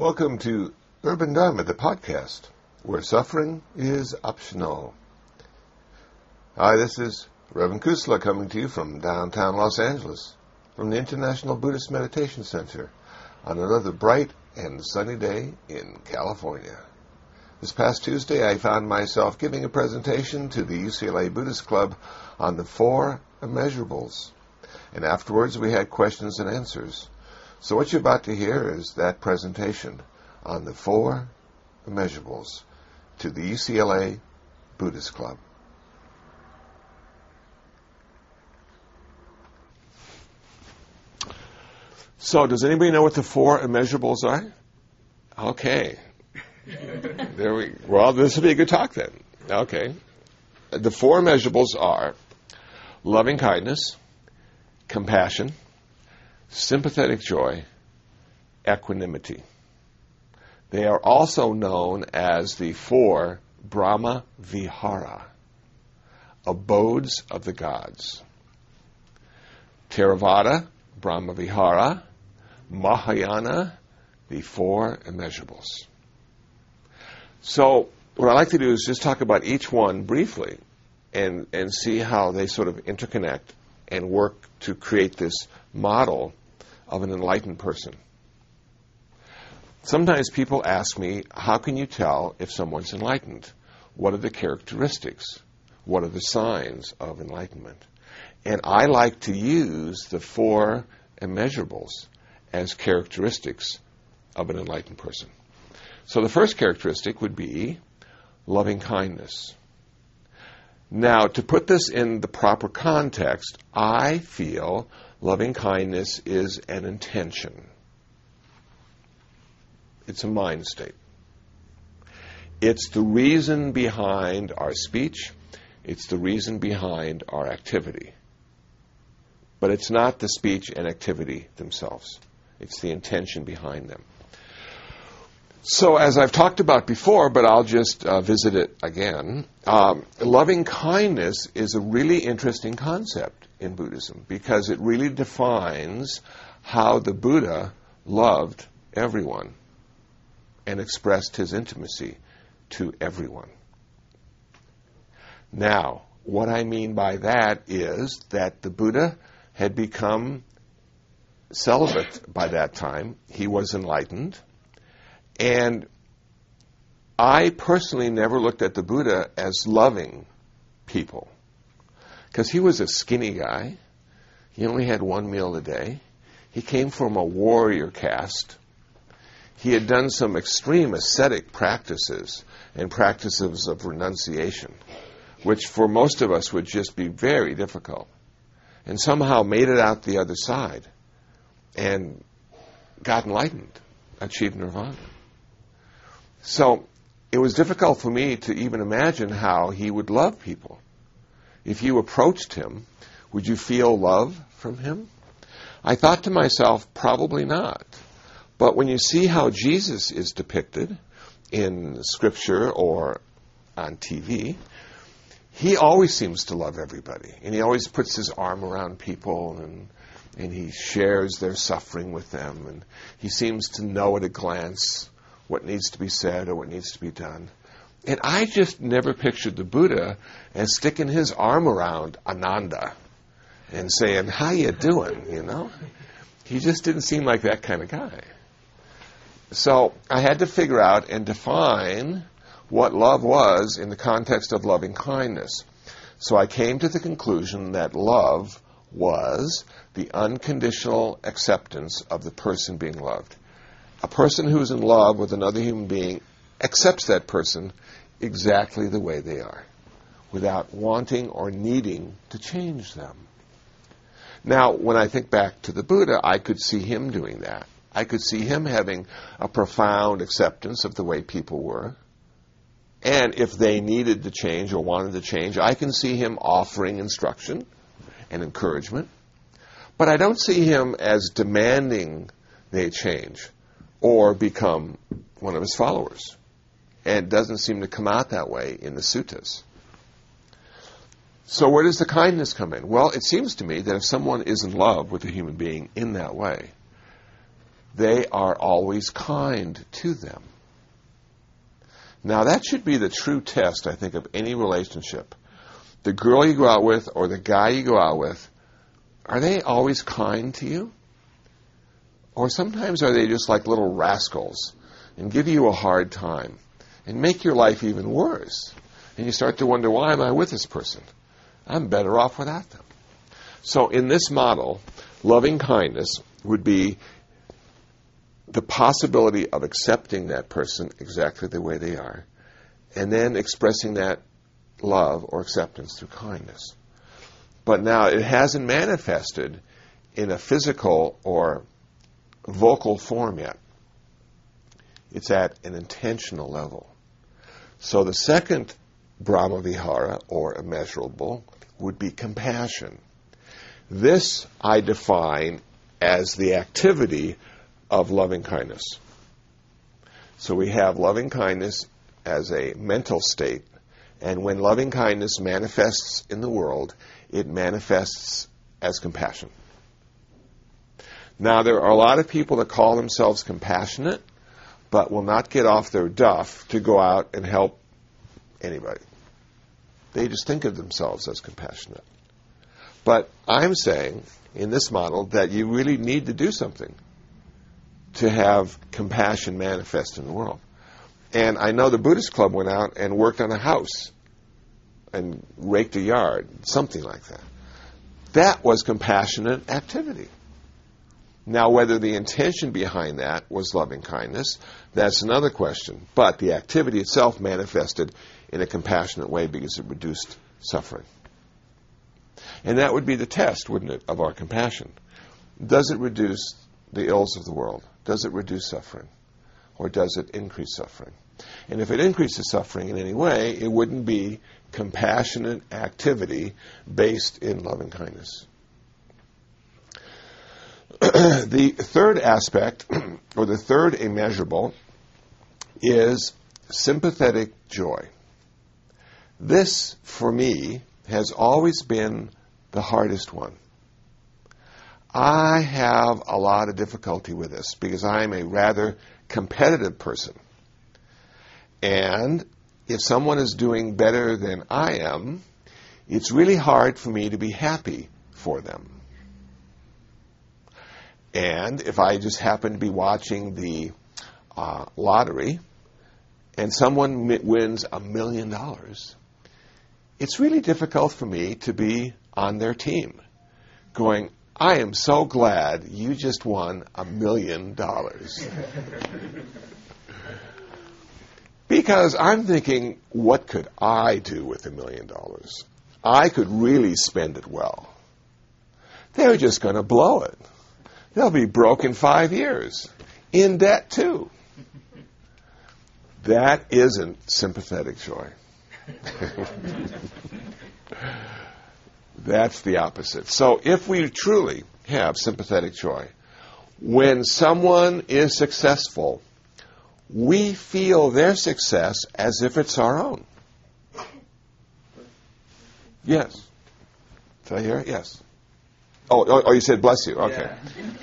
Welcome to Urban Dharma, the podcast, where suffering is optional. Hi, this is Reverend Kusla coming to you from downtown Los Angeles, from the International Buddhist Meditation Center, on another bright and sunny day in California. This past Tuesday, I found myself giving a presentation to the UCLA Buddhist Club on the four immeasurables, and afterwards we had questions and answers. So what you're about to hear is that presentation on the four immeasurables to the UCLA Buddhist Club. So does anybody know what the four immeasurables are? Okay. There we go. Well, this will be a good talk then. Okay. The four immeasurables are loving kindness, compassion, sympathetic joy, equanimity. They are also known as the four Brahma-Vihara, abodes of the gods. Theravada, Brahma-Vihara, Mahayana, the four immeasurables. So what I'd like to do is just talk about each one briefly and see how they sort of interconnect and work to create this model of an enlightened person. Sometimes people ask me, how can you tell if someone's enlightened? What are the characteristics? What are the signs of enlightenment? And I like to use the four immeasurables as characteristics of an enlightened person. So the first characteristic would be loving kindness. Now, to put this in the proper context, I feel loving kindness is an intention. It's a mind state. It's the reason behind our speech. It's the reason behind our activity. But it's not the speech and activity themselves. It's the intention behind them. So as I've talked about before, but I'll just visit it again, loving kindness is a really interesting concept in Buddhism because it really defines how the Buddha loved everyone and expressed his intimacy to everyone. Now, what I mean by that is that the Buddha had become celibate by that time. He was enlightened. And I personally never looked at the Buddha as loving people because he was a skinny guy. He only had one meal a day. He came from a warrior caste. He had done some extreme ascetic practices and practices of renunciation, which for most of us would just be very difficult, and somehow made it out the other side and got enlightened, achieved nirvana. So it was difficult for me to even imagine how he would love people. If you approached him, would you feel love from him? I thought to myself, probably not. But when you see how Jesus is depicted in scripture or on TV, he always seems to love everybody. And he always puts his arm around people and he shares their suffering with them. And he seems to know at a glance what needs to be said or what needs to be done. And I just never pictured the Buddha as sticking his arm around Ananda and saying, how you doing, you know? He just didn't seem like that kind of guy. So I had to figure out and define what love was in the context of loving kindness. So I came to the conclusion that love was the unconditional acceptance of the person being loved. A person who is in love with another human being accepts that person exactly the way they are, without wanting or needing to change them. Now, when I think back to the Buddha, I could see him doing that. I could see him having a profound acceptance of the way people were. And if they needed to change or wanted to change, I can see him offering instruction and encouragement. But I don't see him as demanding they change or become one of his followers. And it doesn't seem to come out that way in the suttas. So where does the kindness come in? Well, it seems to me that if someone is in love with a human being in that way, they are always kind to them. Now, that should be the true test, I think, of any relationship. The girl you go out with or the guy you go out with, are they always kind to you? Or sometimes are they just like little rascals and give you a hard time and make your life even worse? And you start to wonder, why am I with this person? I'm better off without them. So in this model, loving kindness would be the possibility of accepting that person exactly the way they are, and then expressing that love or acceptance through kindness. But now it hasn't manifested in a physical or vocal form yet. It's at an intentional level. So the second Brahma-Vihara, or immeasurable, would be compassion. This I define as the activity of loving-kindness. So we have loving-kindness as a mental state, and when loving-kindness manifests in the world, it manifests as compassion. Now, there are a lot of people that call themselves compassionate, but will not get off their duff to go out and help anybody. They just think of themselves as compassionate. But I'm saying, in this model, that you really need to do something to have compassion manifest in the world. And I know the Buddhist Club went out and worked on a house and raked a yard, something like that. That was compassionate activity. Now, whether the intention behind that was loving kindness, that's another question. But the activity itself manifested in a compassionate way because it reduced suffering. And that would be the test, wouldn't it, of our compassion. Does it reduce the ills of the world? Does it reduce suffering? Or does it increase suffering? And if it increases suffering in any way, it wouldn't be compassionate activity based in loving kindness. The third aspect, or the third immeasurable, is sympathetic joy. This, for me, has always been the hardest one. I have a lot of difficulty with this because I am a rather competitive person. And if someone is doing better than I am, it's really hard for me to be happy for them. And if I just happen to be watching the lottery and someone wins $1 million, it's really difficult for me to be on their team going, I am so glad you just won $1 million. Because I'm thinking, what could I do with $1 million? I could really spend it well. They're just going to blow it. They'll be broke in 5 years. In debt, too. That isn't sympathetic joy. That's the opposite. So if we truly have sympathetic joy, when someone is successful, we feel their success as if it's our own. Yes. Did I hear it? Yes. Oh, you said bless you. Okay.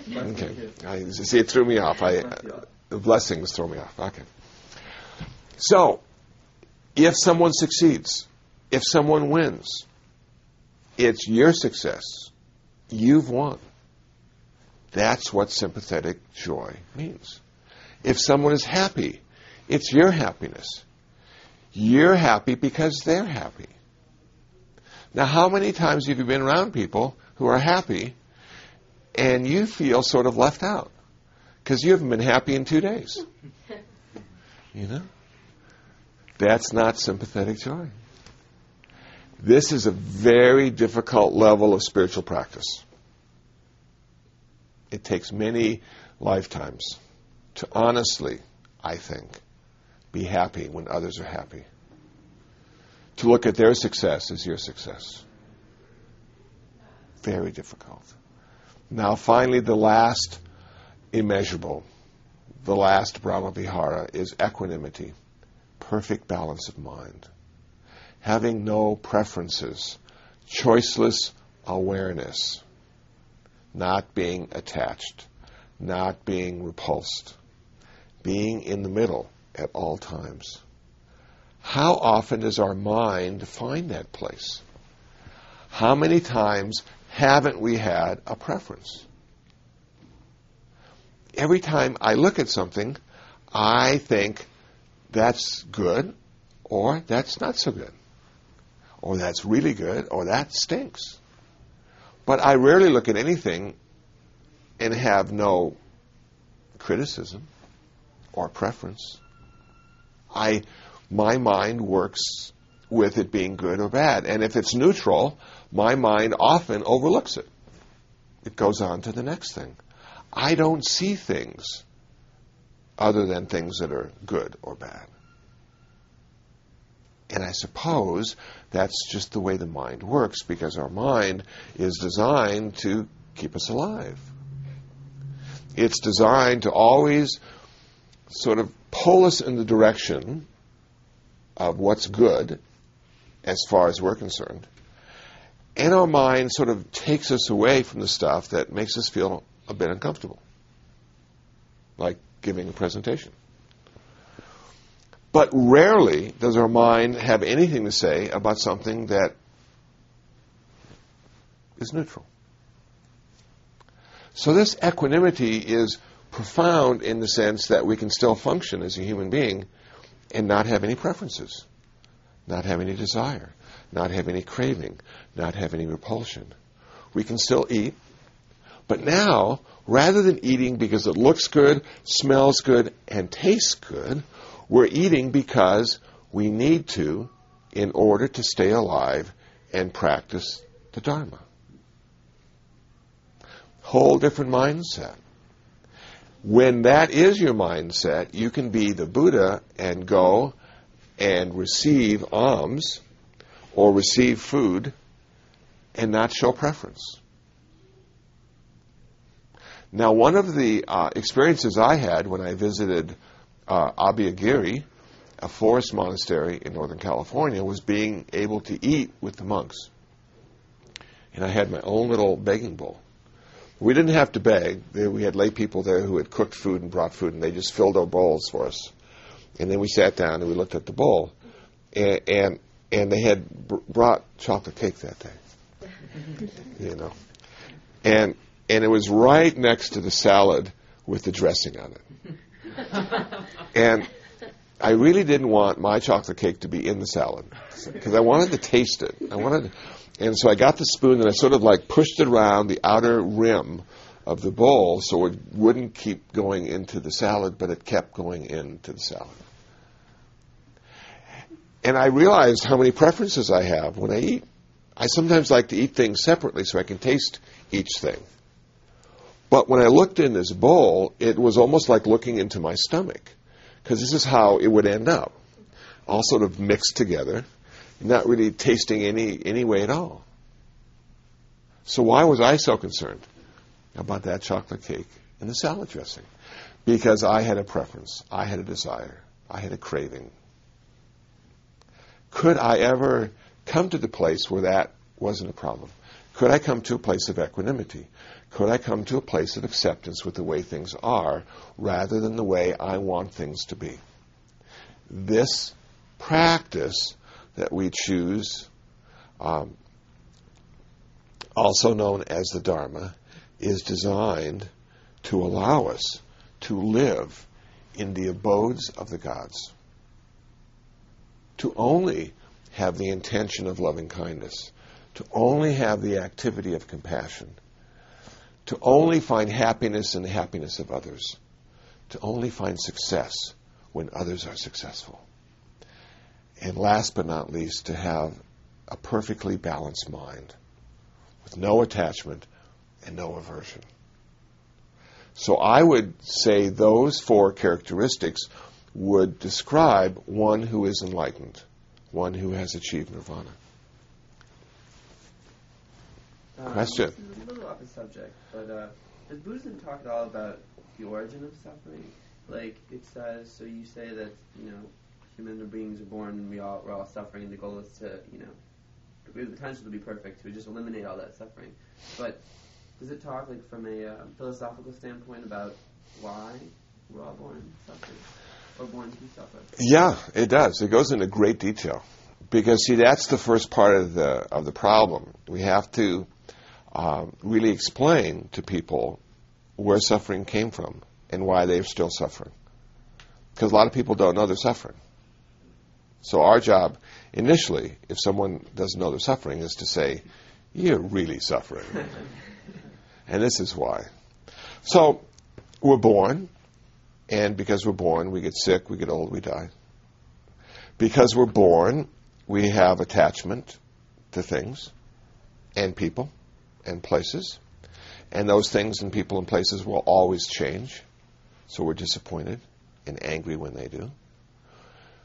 Yeah. Okay. See, it threw me off. The blessings throw me off. Okay. So, if someone succeeds, if someone wins, it's your success. You've won. That's what sympathetic joy means. If someone is happy, it's your happiness. You're happy because they're happy. Now, how many times have you been around people who are happy and you feel sort of left out? Because you haven't been happy in 2 days. You know? That's not sympathetic joy. This is a very difficult level of spiritual practice. It takes many lifetimes to honestly, I think, be happy when others are happy. To look at their success as your success. Very difficult. Now, finally, the last immeasurable, the last Brahma-Vihara is equanimity, perfect balance of mind. Having no preferences, choiceless awareness, not being attached, not being repulsed, being in the middle at all times. How often does our mind find that place? How many times haven't we had a preference? Every time I look at something, I think that's good, or that's not so good, or that's really good, or that stinks. But I rarely look at anything and have no criticism or preference. My mind works with it being good or bad. And if it's neutral, my mind often overlooks it. It goes on to the next thing. I don't see things other than things that are good or bad. And I suppose that's just the way the mind works, because our mind is designed to keep us alive. It's designed to always sort of pull us in the direction of what's good, as far as we're concerned. And our mind sort of takes us away from the stuff that makes us feel a bit uncomfortable, like giving a presentation. But rarely does our mind have anything to say about something that is neutral. So this equanimity is profound in the sense that we can still function as a human being and not have any preferences, not have any desire, not have any craving, not have any repulsion. We can still eat, but now, rather than eating because it looks good, smells good, and tastes good, we're eating because we need to in order to stay alive and practice the Dharma. Whole different mindset. When that is your mindset, you can be the Buddha and go and receive alms or receive food and not show preference. Now, one of the experiences I had when I visited Abiyagiri, a forest monastery in Northern California, was being able to eat with the monks. And I had my own little begging bowl. We didn't have to beg. We had lay people there who had cooked food and brought food, and they just filled our bowls for us. And then we sat down and we looked at the bowl. And they had brought chocolate cake that day. You know. And it was right next to the salad with the dressing on it. And I really didn't want my chocolate cake to be in the salad, because I wanted to taste it. And so I got the spoon and I sort of like pushed it around the outer rim of the bowl so it wouldn't keep going into the salad, but it kept going into the salad. And I realized how many preferences I have when I eat. I sometimes like to eat things separately so I can taste each thing. But when I looked in this bowl, it was almost like looking into my stomach, because this is how it would end up, all sort of mixed together, not really tasting any way at all. So why was I so concerned about that chocolate cake and the salad dressing? Because I had a preference. I had a desire. I had a craving. Could I ever come to the place where that wasn't a problem? Could I come to a place of equanimity? Could I come to a place of acceptance with the way things are rather than the way I want things to be? This practice that we choose, also known as the Dharma, is designed to allow us to live in the abodes of the gods, to only have the intention of loving kindness, to only have the activity of compassion, to only find happiness in the happiness of others, to only find success when others are successful. And last but not least, to have a perfectly balanced mind with no attachment and no aversion. So I would say those four characteristics would describe one who is enlightened, one who has achieved nirvana. Question? This is a little off the subject, but does Buddhism talk at all about the origin of suffering? Like it says, so you say that, you know, human beings are born and we're all suffering. The goal is to, you know, we have the potential to be perfect, to just eliminate all that suffering. But Does it talk, like, from a philosophical standpoint about why we're all born to suffer, or born to suffer? Yeah, it does. It goes into great detail. Because, see, that's the first part of the problem. We have to really explain to people where suffering came from and why they're still suffering. Because a lot of people don't know they're suffering. So our job, initially, if someone doesn't know they're suffering, is to say, you're really suffering. And this is why. So we're born, and because we're born, we get sick, we get old, we die. Because we're born, we have attachment to things and people and places. And those things and people and places will always change. So we're disappointed and angry when they do.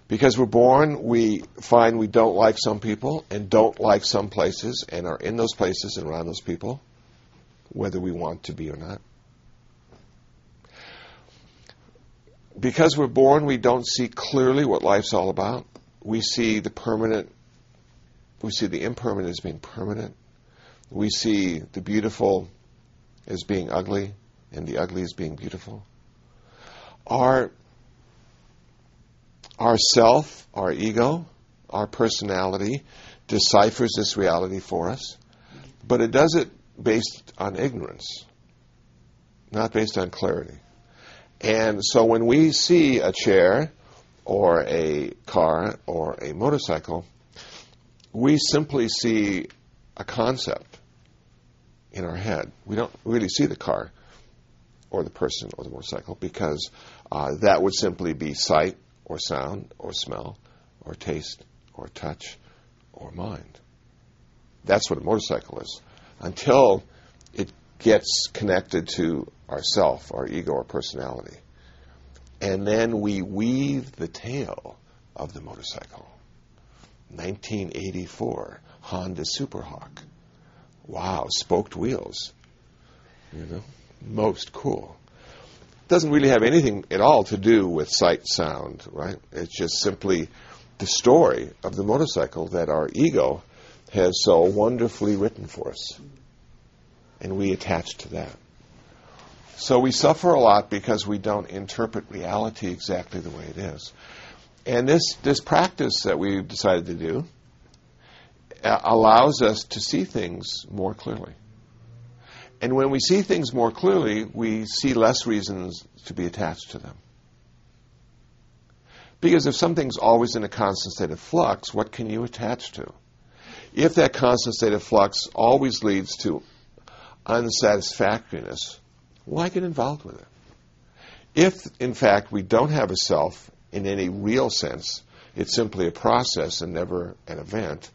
Because we're born, we find we don't like some people and don't like some places and are in those places and around those people, whether we want to be or not. Because we're born, we don't see clearly what life's all about. We see the permanent, we see the impermanent as being permanent. We see the beautiful as being ugly, and the ugly as being beautiful. Our self, our ego, our personality deciphers this reality for us, but it does it based on ignorance, not based on clarity. And so when we see a chair or a car or a motorcycle, we simply see a concept in our head. We don't really see the car or the person or the motorcycle because that would simply be sight or sound or smell or taste or touch or mind. That's what a motorcycle is. Until it gets connected to ourself, our ego, our personality. And then we weave the tale of the motorcycle. 1984, Honda Superhawk. Wow, spoked wheels. You know, most cool. Doesn't really have anything at all to do with sight, sound, right? It's just simply the story of the motorcycle that our ego has so wonderfully written for us. And we attach to that. So we suffer a lot because we don't interpret reality exactly the way it is. And this practice that we've decided to do allows us to see things more clearly. And when we see things more clearly, we see less reasons to be attached to them. Because if something's always in a constant state of flux, what can you attach to? If that constant state of flux always leads to unsatisfactoriness, why get involved with it? If, in fact, we don't have a self in any real sense, it's simply a process and never an event,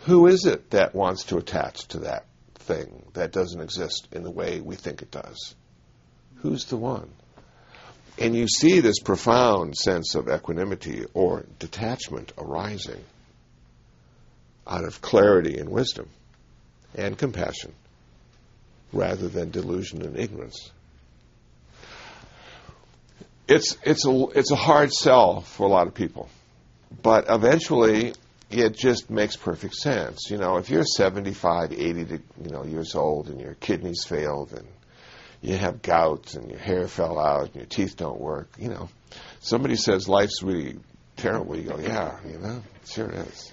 who is it that wants to attach to that thing that doesn't exist in the way we think it does? Who's the one? And you see this profound sense of equanimity or detachment arising out of clarity and wisdom and compassion, rather than delusion and ignorance. It's a hard sell for a lot of people, but eventually it just makes perfect sense. You know, if you're 75, 80 years old and your kidneys failed and you have gout and your hair fell out and your teeth don't work, you know, somebody says life's really terrible. You go, yeah, you know, it sure is.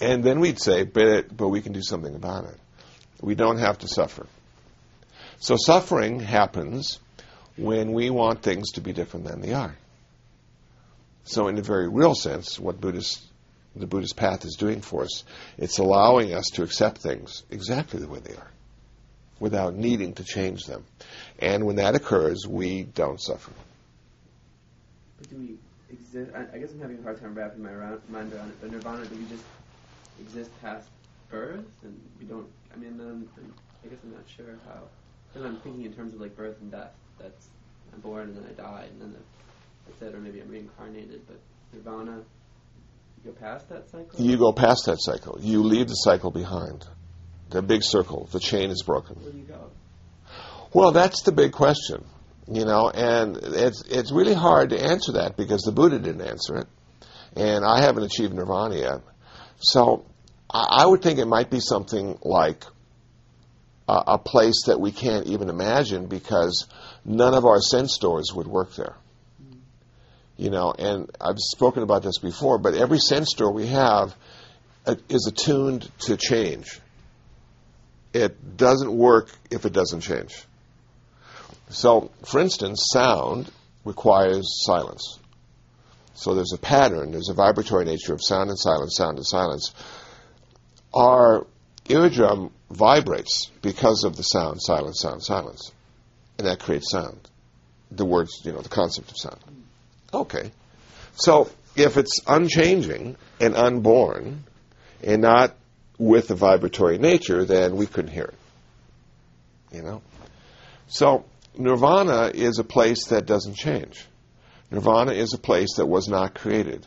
And then we'd say, but we can do something about it. We don't have to suffer. So suffering happens when we want things to be different than they are. So in a very real sense, what the Buddhist path is doing for us, it's allowing us to accept things exactly the way they are, without needing to change them. And when that occurs, we don't suffer. But do we exist? I guess I'm having a hard time wrapping my mind around it. But Nirvana, do we just exist past birth? And we don't, I mean, I guess I'm not sure how. Because I'm thinking in terms of like birth and death. That's, I'm born and then I die, and then that's it, or maybe I'm reincarnated. But Nirvana, you go past that cycle? You go past that cycle. You leave the cycle behind. The big circle, the chain is broken. Where do you go? Well, that's the big question, you know, and it's really hard to answer that because the Buddha didn't answer it, and I haven't achieved Nirvana yet. So I would think it might be something like a place that we can't even imagine, because none of our sense doors would work there. You know, and I've spoken about this before, but every sense door we have is attuned to change. It doesn't work if it doesn't change. So, for instance, sound requires silence. So there's a pattern, there's a vibratory nature of sound and silence, sound and silence. Our eardrum vibrates because of the sound, silence, sound, silence. And that creates sound. The words, you know, the concept of sound. Okay. So if it's unchanging and unborn and not with a vibratory nature, then we couldn't hear it. You know? So nirvana is a place that doesn't change. Nirvana is a place that was not created.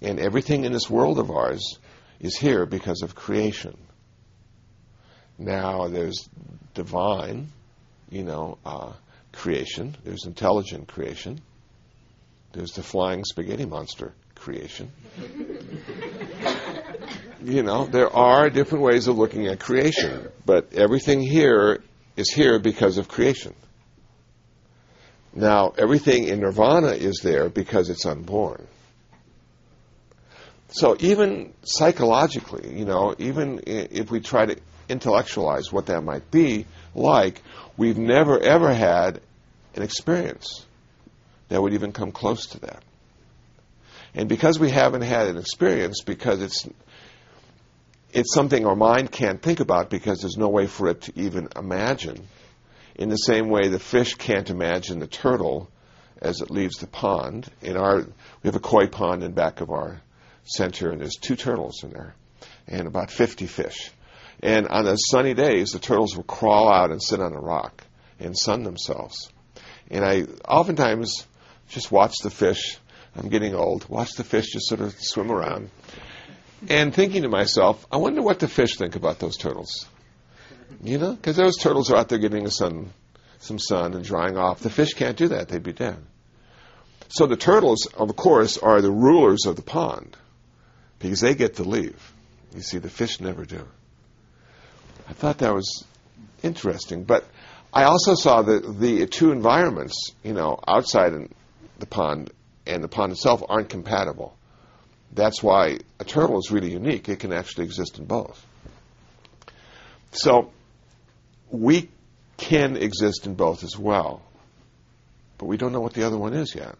And everything in this world of ours is here because of creation. Now there's divine, you know, creation. There's intelligent creation. There's the flying spaghetti monster creation. You know, there are different ways of looking at creation, but everything here is here because of creation. Now, everything in nirvana is there because it's unborn. So even psychologically, you know, even if we try to intellectualize what that might be like, we've never, ever had an experience that would even come close to that. And because we haven't had an experience, because it's something our mind can't think about because there's no way for it to even imagine, in the same way the fish can't imagine the turtle as it leaves the pond. We have a koi pond in back of our center, and there's 2 turtles in there and about 50 fish. And on the sunny days, the turtles will crawl out and sit on a rock and sun themselves. And I oftentimes just watch the fish. I'm getting old. Watch the fish just sort of swim around. And thinking to myself, I wonder what the fish think about those turtles. You know, because those turtles are out there getting some sun and drying off. The fish can't do that. They'd be dead. So the turtles, of course, are the rulers of the pond because they get to leave. You see, the fish never do. I thought that was interesting. But I also saw the 2 environments, you know, outside the pond and the pond itself aren't compatible. That's why a turtle is really unique. It can actually exist in both. So we can exist in both as well, but we don't know what the other one is yet.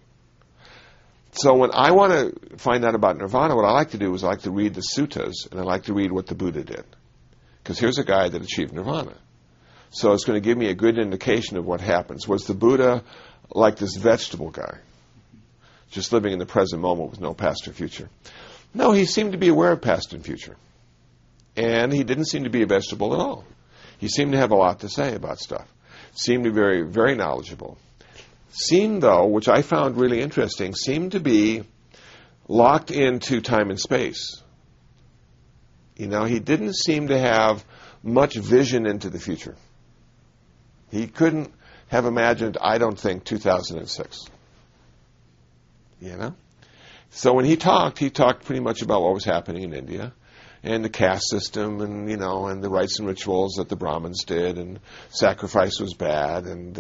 So when I want to find out about nirvana, what I like to do is I like to read the suttas, and I like to read what the Buddha did, because here's a guy that achieved nirvana. So it's going to give me a good indication of what happens. Was the Buddha like this vegetable guy, just living in the present moment with no past or future? No, he seemed to be aware of past and future. And he didn't seem to be a vegetable at all. He seemed to have a lot to say about stuff. Seemed to be very, very knowledgeable. Seemed, though, which I found really interesting, seemed to be locked into time and space. You know, he didn't seem to have much vision into the future. He couldn't have imagined, I don't think, 2006. You know? So when he talked pretty much about what was happening in India, and the caste system, and, you know, and the rites and rituals that the Brahmins did, and sacrifice was bad, and,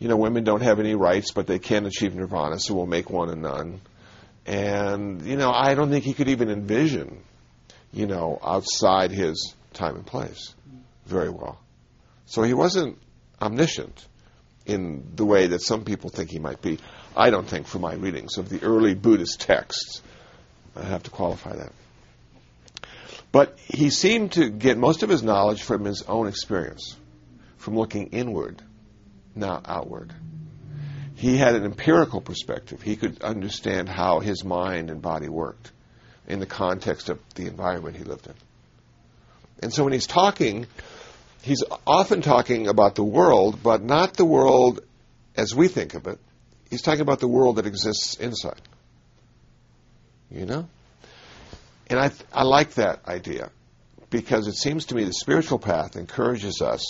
you know, women don't have any rights, but they can achieve nirvana, so we'll make one a nun. And, you know, I don't think he could even envision, you know, outside his time and place very well. So he wasn't omniscient in the way that some people think he might be. I don't think, from my readings of the early Buddhist texts. I have to qualify that. But he seemed to get most of his knowledge from his own experience, from looking inward, not outward. He had an empirical perspective. He could understand how his mind and body worked in the context of the environment he lived in. And so when he's talking, he's often talking about the world, but not the world as we think of it. He's talking about the world that exists inside. You know? And I like that idea, because it seems to me the spiritual path encourages us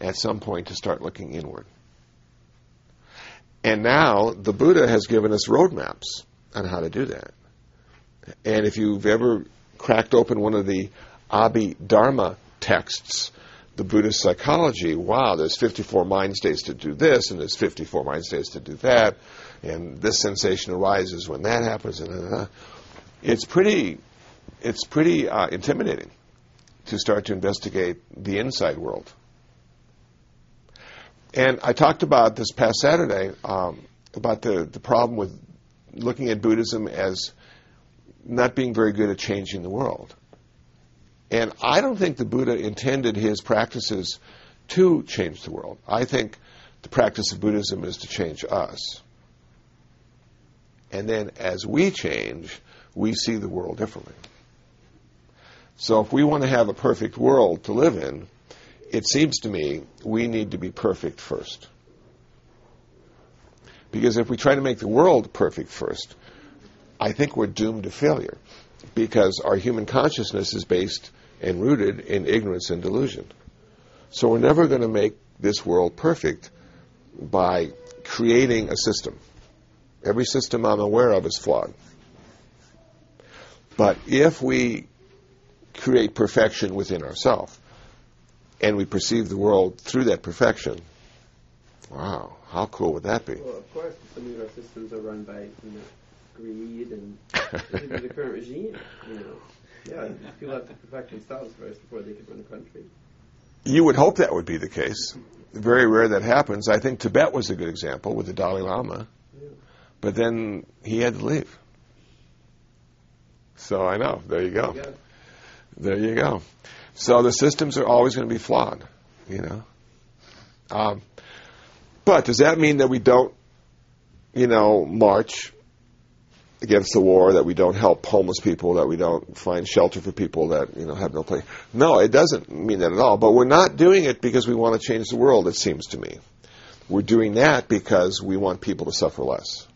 at some point to start looking inward. And now the Buddha has given us roadmaps on how to do that. And if you've ever cracked open one of the Abhidharma texts, the Buddhist psychology, wow, there's 54 mind states to do this, and there's 54 mind states to do that, and this sensation arises when that happens, and it's pretty intimidating to start to investigate the inside world. And I talked about this past Saturday about the problem with looking at Buddhism as not being very good at changing the world. And I don't think the Buddha intended his practices to change the world. I think the practice of Buddhism is to change us. And then as we change, we see the world differently. So if we want to have a perfect world to live in, it seems to me we need to be perfect first. Because if we try to make the world perfect first, I think we're doomed to failure. Because our human consciousness is based and rooted in ignorance and delusion. So we're never going to make this world perfect by creating a system. Every system I'm aware of is flawed. But if we create perfection within ourselves, and we perceive the world through that perfection, wow, how cool would that be? Well, of course, some of our systems are run by, greed and the current regime, Yeah, people have to perfect themselves first before they can run the country. You would hope that would be the case. Very rare that happens. I think Tibet was a good example with the Dalai Lama. Yeah. But then he had to leave. So I know. There you go. There you go. So the systems are always going to be flawed, But does that mean that we don't, march against the war, that we don't help homeless people, that we don't find shelter for people that, have no place? No, it doesn't mean that at all. But we're not doing it because we want to change the world, it seems to me. We're doing that because we want people to suffer less.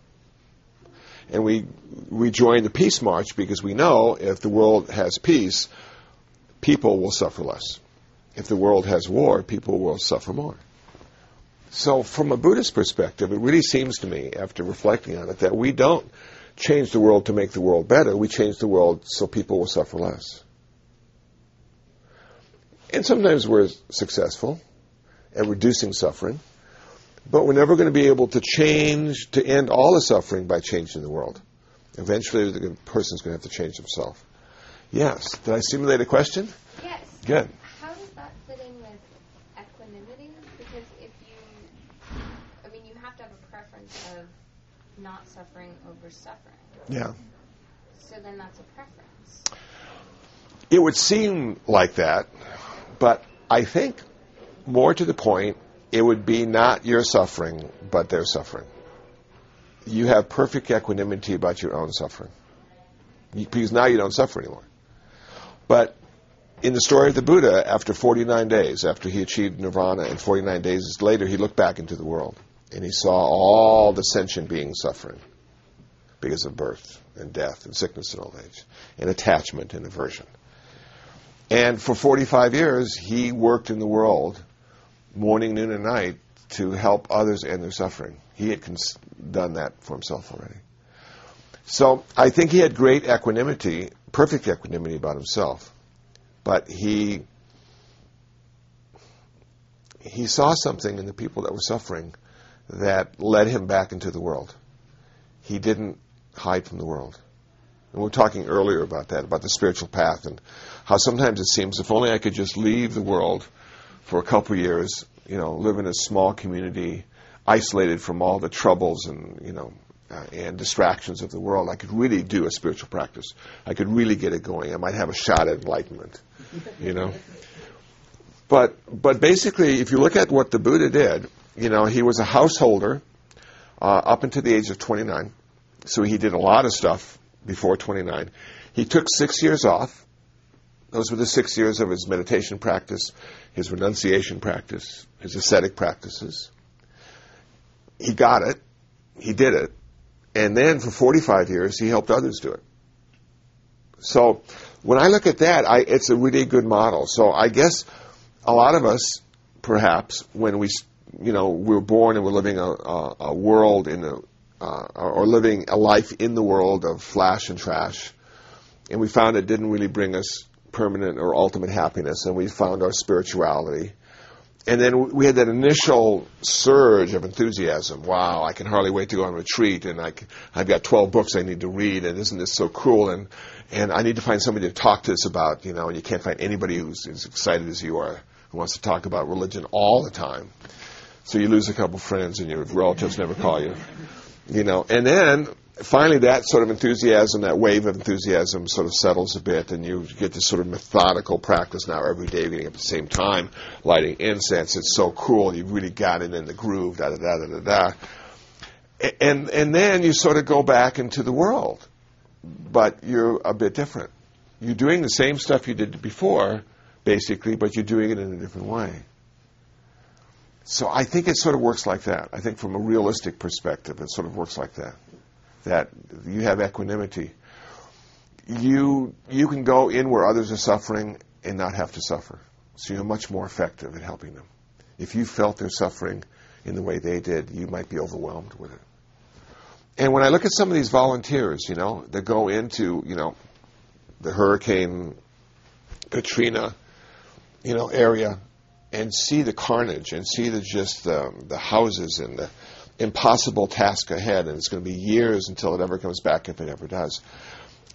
And we join the peace march because we know if the world has peace, people will suffer less. If the world has war, people will suffer more. So from a Buddhist perspective, it really seems to me, after reflecting on it, that we don't change the world to make the world better. We change the world so people will suffer less. And sometimes we're successful at reducing suffering, but we're never going to be able to end all the suffering by changing the world. Eventually, the person's going to have to change himself. Yes. Did I simulate a question? Yes. Good. How does that fit in with equanimity? Because you have to have a preference of not suffering over suffering. Yeah. So then that's a preference. It would seem like that, but I think more to the point, it would be not your suffering, but their suffering. You have perfect equanimity about your own suffering. Because now you don't suffer anymore. But in the story of the Buddha, after 49 days, after he achieved nirvana, and 49 days later, he looked back into the world. And he saw all the sentient beings suffering because of birth and death and sickness and old age and attachment and aversion. And for 45 years, he worked in the world morning, noon, and night to help others end their suffering. He had done that for himself already. So I think he had great equanimity, perfect equanimity about himself. But he saw something in the people that were suffering that led him back into the world. He didn't hide from the world. And we were talking earlier about that, about the spiritual path, and how sometimes it seems, if only I could just leave the world for a couple years, live in a small community, isolated from all the troubles and distractions of the world, I could really do a spiritual practice. I could really get it going. I might have a shot at enlightenment, But basically, if you look at what the Buddha did, he was a householder up until the age of 29. So he did a lot of stuff before 29. He took 6 years off. Those were the 6 years of his meditation practice, his renunciation practice, his ascetic practices. He got it. He did it. And then for 45 years, he helped others do it. So when I look at that, it's a really good model. So I guess a lot of us, perhaps, when we we're born and we're living a world or living a life in the world of flash and trash, and we found it didn't really bring us permanent or ultimate happiness, and we found our spirituality. And then we had that initial surge of enthusiasm. Wow, I can hardly wait to go on retreat, and I've got 12 books I need to read, and isn't this so cool? And I need to find somebody to talk to us about, you know, and you can't find anybody who's as excited as you are, who wants to talk about religion all the time. So you lose a couple friends, and your relatives never call you. You know, and then finally that sort of enthusiasm, that wave of enthusiasm sort of settles a bit, and you get this sort of methodical practice now every day, getting up at the same time, lighting incense. It's so cool. You've really got it in the groove, da-da-da-da-da-da. And then you sort of go back into the world, but you're a bit different. You're doing the same stuff you did before, basically, but you're doing it in a different way. So I think it sort of works like that. I think from a realistic perspective, it sort of works like that. That you have equanimity. You can go in where others are suffering and not have to suffer. So you're much more effective at helping them. If you felt their suffering in the way they did, you might be overwhelmed with it. And when I look at some of these volunteers, you know, that go into, you know, the Hurricane Katrina, you know, area, and see the carnage, and see the just the houses and the impossible task ahead, and it's going to be years until it ever comes back, if it ever does.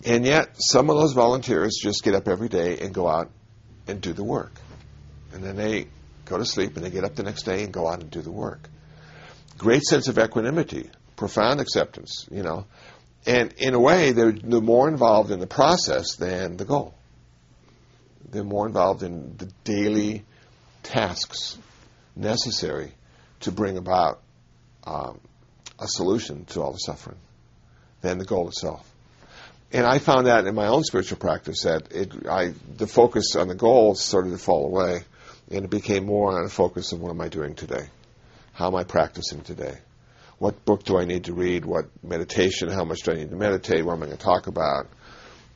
And yet, some of those volunteers just get up every day and go out and do the work. And then they go to sleep, and they get up the next day and go out and do the work. Great sense of equanimity, profound acceptance, you know. And in a way, they're more involved in the process than the goal. They're more involved in the daily tasks necessary to bring about a solution to all the suffering than the goal itself. And I found that in my own spiritual practice, that the focus on the goal started to fall away, and it became more on a focus of what am I doing today? How am I practicing today? What book do I need to read? What meditation? How much do I need to meditate? What am I going to talk about?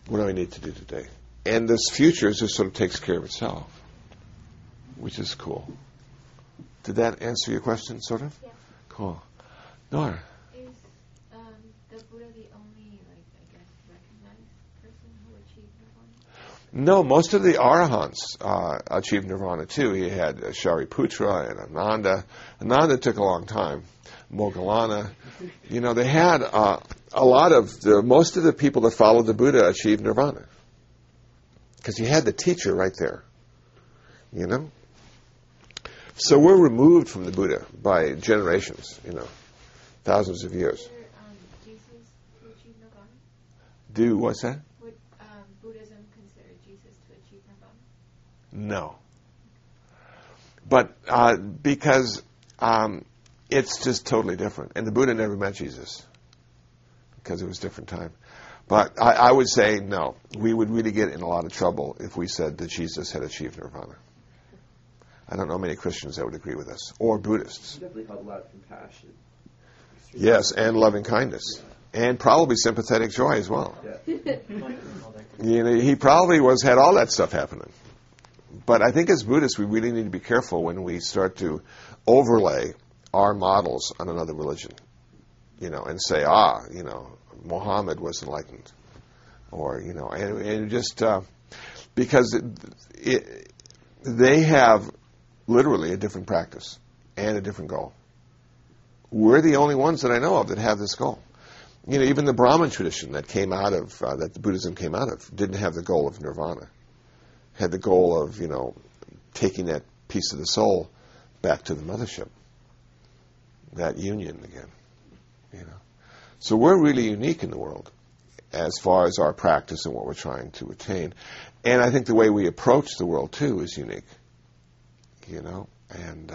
What do I need to do today? And this future just sort of takes care of itself, which is cool. Did that answer your question, sort of? Yeah. Cool. Nora? Is the Buddha the only, recognized person who achieved nirvana? No, most of the Arahants achieved nirvana, too. You had Shariputra and Ananda. Ananda took a long time. Moggallana. You know, they had most of the people that followed the Buddha achieved nirvana. Because you had the teacher right there. You know? So we're removed from the Buddha by generations, you know, thousands of years. Jesus to achieve nirvana? Do what's that? Would Buddhism consider Jesus to achieve nirvana? No. But because it's just totally different. And the Buddha never met Jesus because it was a different time. But I would say no. We would really get in a lot of trouble if we said that Jesus had achieved nirvana. I don't know many Christians that would agree with us, or Buddhists. He definitely had a lot of compassion. Yes, and loving kindness. Yeah. And probably sympathetic joy as well. Yeah. You know, he probably had all that stuff happening. But I think as Buddhists, we really need to be careful when we start to overlay our models on another religion, you know, and say, Muhammad was enlightened. Or, you know, and just because they have literally a different practice and a different goal. We're the only ones that I know of that have this goal. You know, even the Brahmin tradition that came out of, that Buddhism came out of, didn't have the goal of nirvana. Had the goal of, you know, taking that piece of the soul back to the mothership. That union again, you know. So we're really unique in the world as far as our practice and what we're trying to attain. And I think the way we approach the world, too, is unique. You know, and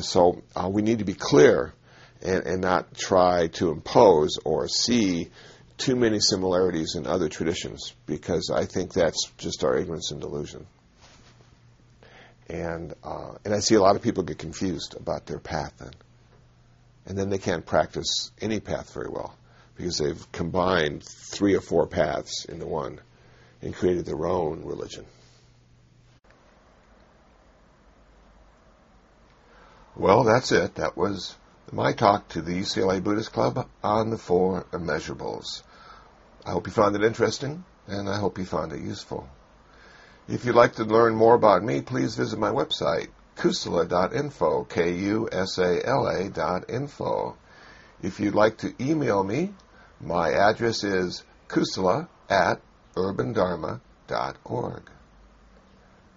so we need to be clear and not try to impose or see too many similarities in other traditions, because I think that's just our ignorance and delusion. And I see a lot of people get confused about their path then. And then they can't practice any path very well, because they've combined 3 or 4 paths into one and created their own religion. Well, that's it. That was my talk to the UCLA Buddhist Club on the 4 immeasurables. I hope you found it interesting, and I hope you found it useful. If you'd like to learn more about me, please visit my website, kusala.info, kusala.info. If you'd like to email me, my address is kusala@urbandharma.org.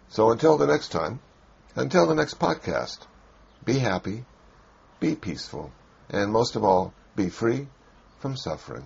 So until the next time, until the next podcast, be happy, be peaceful, and most of all, be free from suffering.